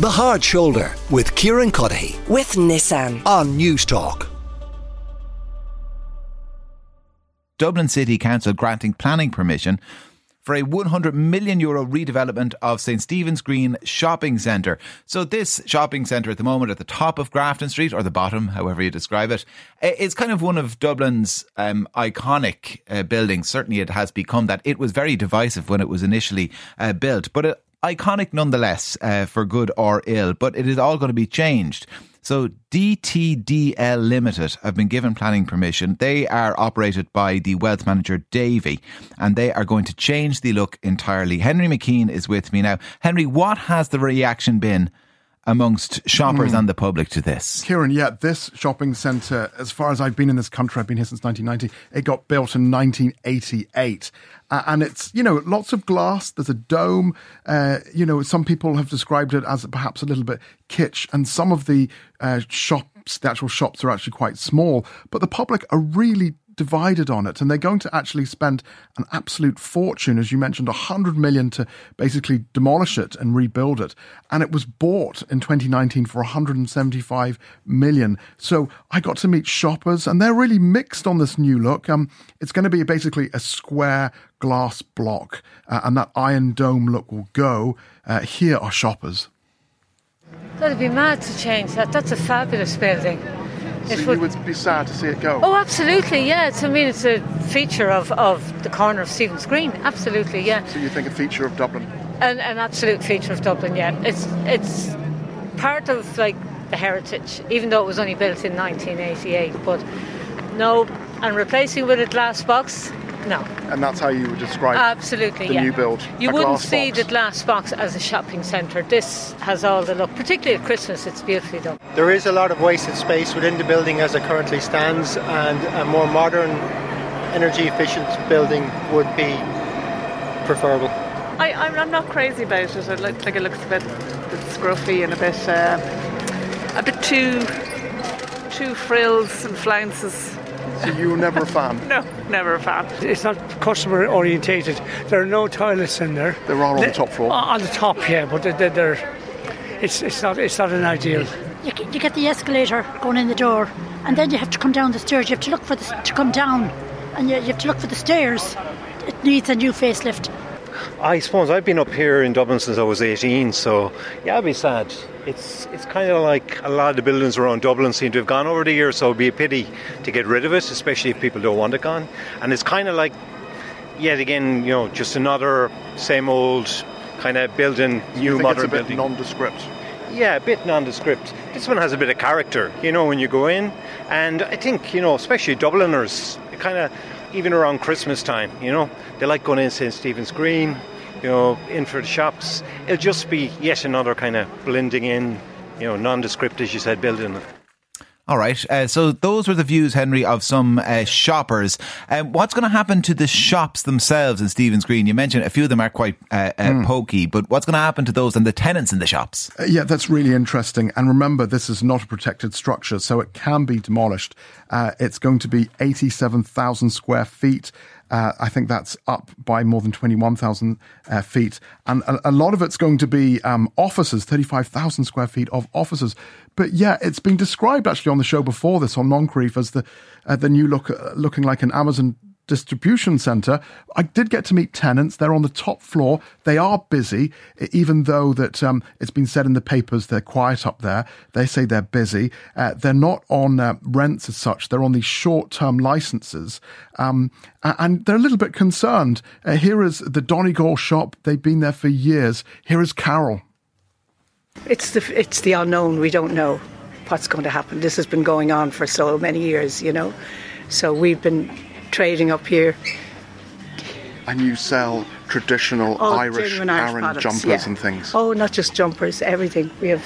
The Hard Shoulder with Kieran Cuddihy with Nissan on News Talk. Dublin City Council granting planning permission for a €100 million redevelopment of St Stephen's Green Shopping Centre. So this shopping centre at the moment at the top of Grafton Street, or the bottom, however you describe it, is kind of one of Dublin's iconic buildings. Certainly it has become that. It was very divisive when it was initially built, but iconic nonetheless, for good or ill. But it is all going to be changed. So DTDL Limited have been given planning permission. They are operated by the wealth manager Davy, and they are going to change the look entirely. Henry McKean is with me now. Henry, what has the reaction been amongst shoppers and the public to this? Kieran, yeah, this shopping centre, as far as I've been in this country, I've been here since 1990, it got built in 1988. And it's, you know, lots of glass, there's a dome, you know, some people have described it as perhaps a little bit kitsch, and some of the actual shops are actually quite small, but the public are really divided on it, and they're going to actually spend an absolute fortune, as you mentioned, 100 million to basically demolish it and rebuild it. And it was bought in 2019 for 175 million. So I got to meet shoppers, and they're really mixed on this new look. It's going to be basically a square glass block, and that iron dome look will go. Here are shoppers. That'd be mad to change that. That's a fabulous building. So you would be sad to see it go? Oh, absolutely, yeah. It's a feature of the corner of Stephen's Green, absolutely, yeah. So you think a feature of Dublin? An absolute feature of Dublin, yeah. It's part of, like, the heritage, even though it was only built in 1988. But no, and replacing with a glass box, no. And that's how you would describe the new build? You wouldn't see the glass box as a shopping centre. This has all the look, particularly at Christmas. It's beautifully done. There is a lot of wasted space within the building as it currently stands, and a more modern, energy efficient building would be preferable. I'm not crazy about it. I think it looks a bit scruffy and a bit too frills and flounces. So you were never a fan? No, never a fan. It's not customer orientated. There are no toilets in there. They're all on the top floor. On the top, yeah, but they're it's not an ideal. You get the escalator going in the door, and then you have to come down the stairs. You have to look for to come down, and you have to look for the stairs. It needs a new facelift. I suppose I've been up here in Dublin since I was 18, so yeah, I'd be sad. It's kind of like a lot of the buildings around Dublin seem to have gone over the years, so it'd be a pity to get rid of it, especially if people don't want it gone. And it's kind of like, yet again, you know, just another same old kind of building, new modern building. It's a bit nondescript. Yeah, a bit nondescript. This one has a bit of character, you know, when you go in. And I think, you know, especially Dubliners, it kind of, even around Christmas time, you know, they like going in St Stephen's Green, you know, in for the shops. It'll just be yet another kind of blending in, you know, nondescript, as you said, building. All right. So those were the views, Henry, of some shoppers. What's going to happen to the shops themselves in Stephen's Green? You mentioned a few of them are quite pokey, but what's going to happen to those and the tenants in the shops? Yeah, that's really interesting. And remember, this is not a protected structure, so it can be demolished. It's going to be 87,000 square feet. I think that's up by more than 21,000 feet. And a lot of it's going to be offices, 35,000 square feet of offices. But yeah, it's been described actually on the show before this on Moncrief as the new look, looking like an Amazon distribution centre. I did get to meet tenants. They're on the top floor. They are busy, even though that it's been said in the papers they're quiet up there. They say they're busy. They're not on rents as such. They're on these short-term licences. And they're a little bit concerned. Here is the Donegal Shop. They've been there for years. Here is Carol. It's the unknown. We don't know what's going to happen. This has been going on for so many years, you know. So we've been trading up here. And you sell traditional Irish products, jumpers and things? Oh, not just jumpers, everything. We have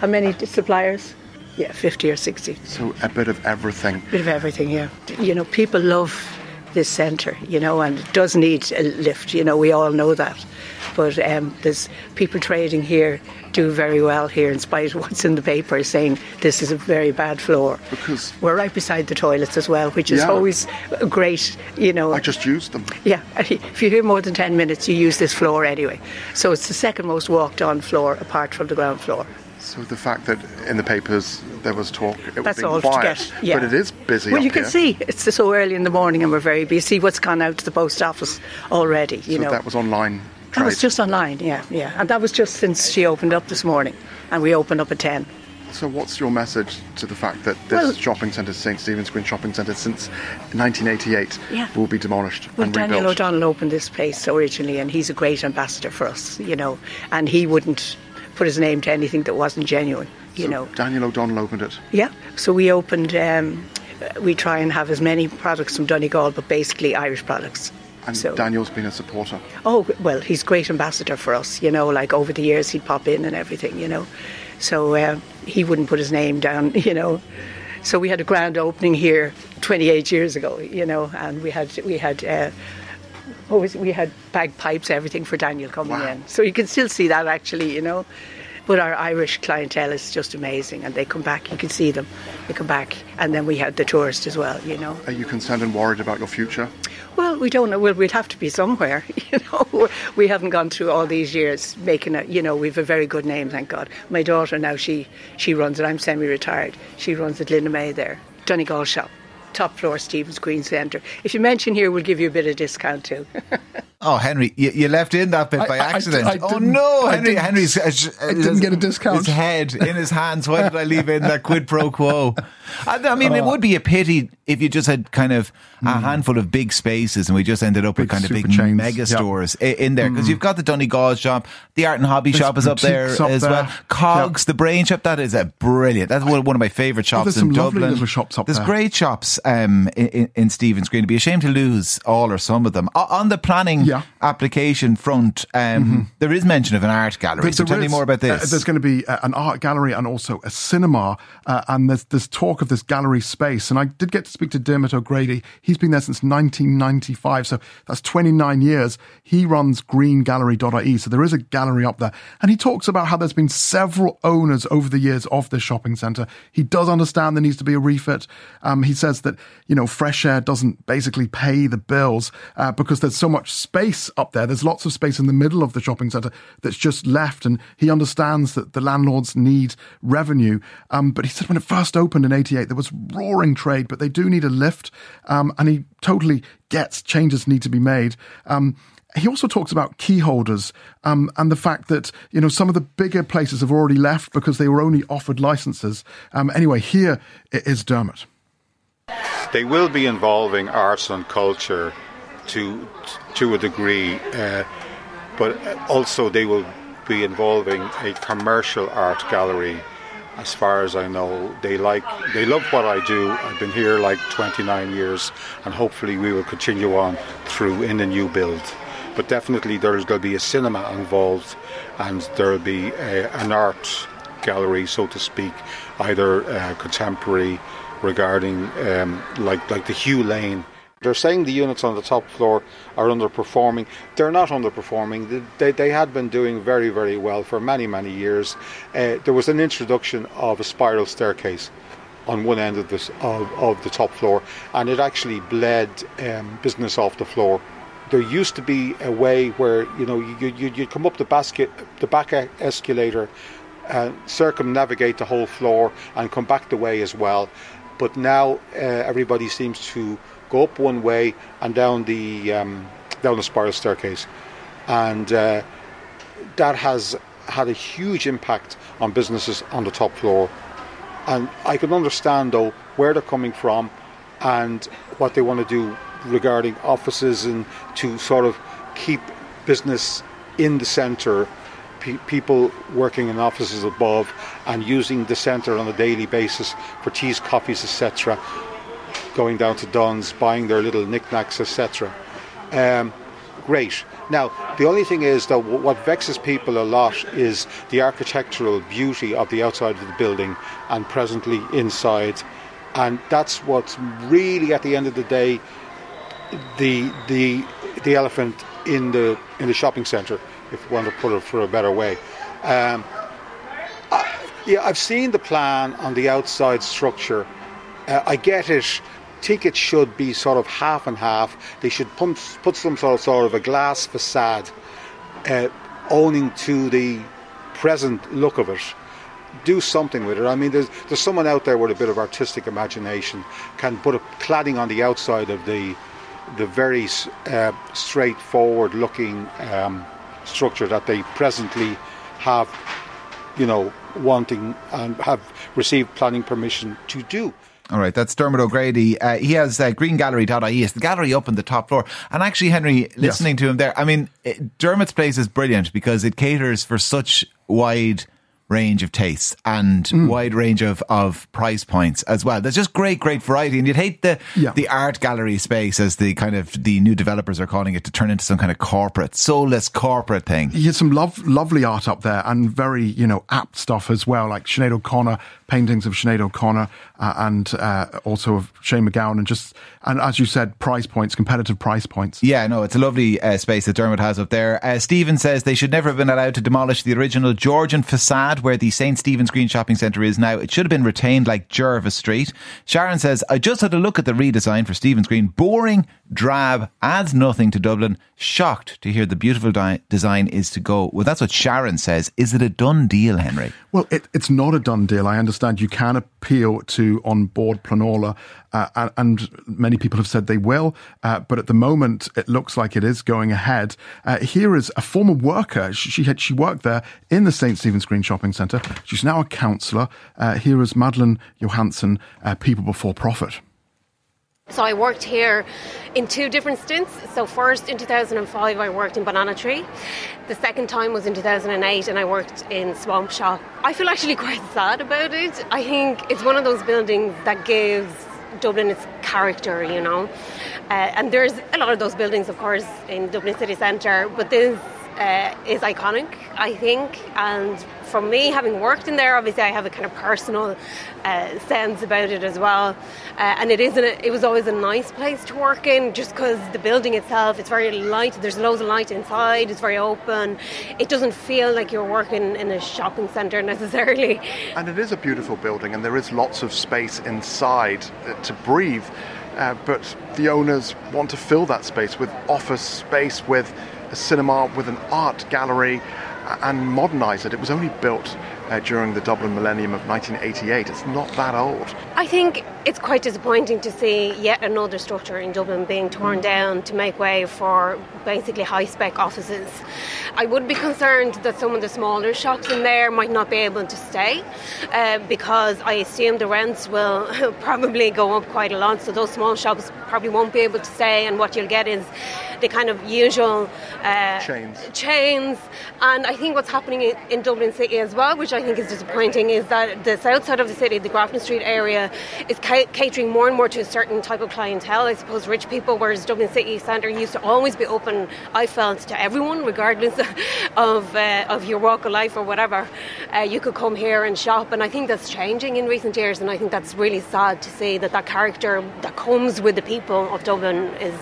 how many suppliers? Yeah, 50 or 60. So a bit of everything. A bit of everything, yeah. You know, people love this centre, you know, and it does need a lift, you know, we all know that. But there's people trading here do very well here, in spite of what's in the paper saying this is a very bad floor. Because we're right beside the toilets as well, which is always great, you know. I just use them. Yeah, if you're here more than 10 minutes, you use this floor anyway. So it's the second most walked-on floor, apart from the ground floor. So the fact that in the papers there was talk, it was being quiet, but it is busy. Well, you can see it's so early in the morning, and we're very busy. You see what's gone out to the post office already. You know, that was online. That was just online, yeah, and that was just since she opened up this morning, and we opened up at 10. So what's your message to the fact that this shopping centre, St Stephen's Green Shopping Centre, since 1988 will be demolished and rebuilt? Daniel O'Donnell opened this place originally, and he's a great ambassador for us, you know, and he wouldn't put his name to anything that wasn't genuine, you know. Daniel O'Donnell opened it? Yeah, so we opened, we try and have as many products from Donegal, but basically Irish products. And so, Daniel's been a supporter. Oh, well, he's a great ambassador for us, you know, like over the years he'd pop in and everything, you know. So he wouldn't put his name down, you know. So we had a grand opening here 28 years ago, you know, and we had bagpipes, everything for Daniel coming in. So you can still see that actually, you know. But our Irish clientele is just amazing, and they come back. You can see them. They come back, and then we had the tourists as well, you know. Are you concerned and worried about your future? Well, we don't know. Well, we'd have to be somewhere, you know. We haven't gone through all these years making it. You know, we've a very good name, thank God. My daughter now, she runs it. I'm semi-retired. She runs at Linnamay there, Donegal Shop. Top floor, Stephen's Green Centre. If you mention here, we'll give you a bit of discount too. Oh, Henry, you left in that bit by accident. Henry's get a discount. His head in his hands. Why did I leave in that quid pro quo? I mean, it would be a pity if you just had kind of a handful of big spaces and we just ended up with kind of big chains. Mega stores in there. Because you've got the Dunny Gauze shop, the Art and Hobby shop is up there as well. Cogs, the Brain shop, that is a brilliant. That's one of my favourite shops in Dublin. There's lovely shops up there. There's great shops in Stephen's Green. It'd be a shame to lose all or some of them. On the planning application front, there is mention of an art gallery. Tell me more about this. There's going to be an art gallery and also a cinema, and there's talk of this gallery space. And I did get to speak to Dermot O'Grady. He's been there since 1995, so that's 29 years. He runs GreenGallery.ie, so there is a gallery up there. And he talks about how there's been several owners over the years of this shopping centre. He does understand there needs to be a refit. He says that, you know, fresh air doesn't basically pay the bills because there's so much space up there. There's lots of space in the middle of the shopping centre that's just left, and he understands that the landlords need revenue. But he said when it first opened in 1988, there was roaring trade, but they do need a lift, and he totally gets changes need to be made. He also talks about key holders and the fact that, you know, some of the bigger places have already left because they were only offered licences. Anyway, here is Dermot. They will be involving arts and culture to a degree, but also they will be involving a commercial art gallery. As far as I know, they love what I do. I've been here like 29 years, and hopefully we will continue on through in the new build. But definitely there's going to be a cinema involved, and there'll be an art gallery, so to speak, either contemporary regarding like the Hugh Lane. They're saying the units on the top floor are underperforming. They're not underperforming. They had been doing very, very well for many, many years. There was an introduction of a spiral staircase on one end of the top floor, and it actually bled business off the floor. There used to be a way where, you know, you'd come up the back escalator, circumnavigate the whole floor, and come back the way as well. But now everybody seems to go up one way and down the spiral staircase, and that has had a huge impact on businesses on the top floor. And I can understand though where they're coming from and what they want to do regarding offices and to sort of keep business in the centre, people working in offices above and using the centre on a daily basis for teas, coffees, etc., going down to Dunn's, buying their little knickknacks, etc. Great. Now, the only thing is that what vexes people a lot is the architectural beauty of the outside of the building and presently inside. And that's what's really, at the end of the day, the elephant in the shopping centre, if you want to put it for a better way. I've seen the plan on the outside structure. I get it. Tickets should be sort of half and half. They should put some sort of a glass facade owning to the present look of it. Do something with it. I mean, there's someone out there with a bit of artistic imagination can put a cladding on the outside of the very straightforward looking structure that they presently have, wanting and have received planning permission to do. All right, that's Dermot O'Grady. He has GreenGallery.ie. It's the gallery up on the top floor. And actually, Henry, listening to him there, I mean, Dermot's place is brilliant because it caters for such wide range of tastes and wide range of price points as well. There's just great variety, and you'd hate the art gallery space, as the kind of the new developers are calling it, to turn into some kind of corporate, soulless corporate thing. You had some lovely art up there, and very apt stuff as well, like Sinead O'Connor, paintings of Sinead O'Connor and also of Shane McGowan, and as you said, price points, competitive price points. Yeah, no, it's a lovely space that Dermot has up there. Stephen says they should never have been allowed to demolish the original Georgian facade where the St Stephen's Green Shopping Centre is now. It should have been retained like Jervis Street. Sharon says, I just had a look at the redesign for Stephen's Green. Boring, drab, adds nothing to Dublin. Shocked to hear the beautiful design is to go. Well, that's what Sharon says. Is it a done deal, Henry? Well, it's not a done deal. I understand you can appeal to on-board Planola, and many people have said they will, but at the moment it looks like it is going ahead. Here is a former worker. She worked there in the St Stephen's Green Shopping Centre. She's now a councillor. Here is Madeleine Johansson, People Before Profit. So I worked here in two different stints. So first, in 2005, I worked in Banana Tree. The second time was in 2008, and I worked in Swamp Shop. I feel actually quite sad about it. I think it's one of those buildings that gives Dublin its character, And there's a lot of those buildings, of course, in Dublin City Centre, but this is iconic, I think. And for me, having worked in there, obviously I have a kind of personal sense about it as well. And it was always a nice place to work in, just because the building itself, it's very light. There's loads of light inside. It's very open. It doesn't feel like you're working in a shopping centre necessarily. And it is a beautiful building, and there is lots of space inside to breathe. But the owners want to fill that space with office space, with a cinema, with an art gallery, and modernise it. It was only built during the Dublin Millennium of 1988. It's not that old. I think it's quite disappointing to see yet another structure in Dublin being torn down to make way for basically high-spec offices. I would be concerned that some of the smaller shops in there might not be able to stay because I assume the rents will probably go up quite a lot, so those small shops probably won't be able to stay, and what you'll get is the kind of usual chains. And I think what's happening in Dublin City as well, which I think is disappointing, is that the south side of the city, the Grafton Street area, is catering more and more to a certain type of clientele, I suppose, rich people, whereas Dublin City Centre used to always be open, I felt, to everyone, regardless of your walk of life or whatever. You could come here and shop, and I think that's changing in recent years, and I think that's really sad to see that character that comes with the people of Dublin is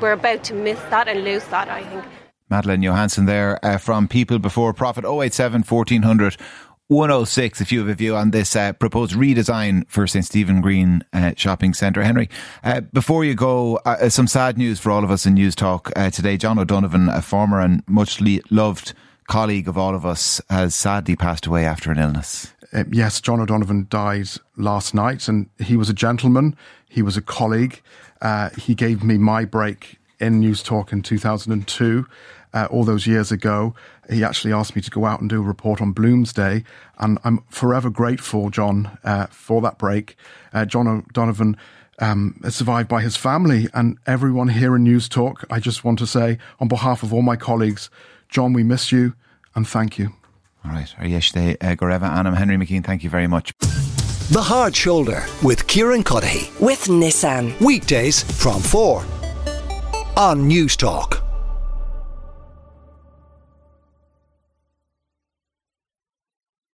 we're about to miss that and lose that, I think. Madeleine Johansson there from People Before Profit. 087 1400 106 if you have a view on this proposed redesign for St Stephen Green Shopping Centre. Henry, before you go, some sad news for all of us in News Talk today. John O'Donovan, a former and much loved colleague of all of us, has sadly passed away after an illness. Yes, John O'Donovan died last night, and he was a gentleman. He was a colleague. He gave me my break in News Talk in 2002, all those years ago. He actually asked me to go out and do a report on Bloomsday, and I'm forever grateful, John, for that break. John O'Donovan is survived by his family and everyone here in News Talk. I just want to say, on behalf of all my colleagues, John, we miss you and thank you. All right. Arieshte Goreva, and I'm Henry McKean. Thank you very much. The Hard Shoulder with Kieran Cuddihy. With Nissan. Weekdays from 4. On News Talk.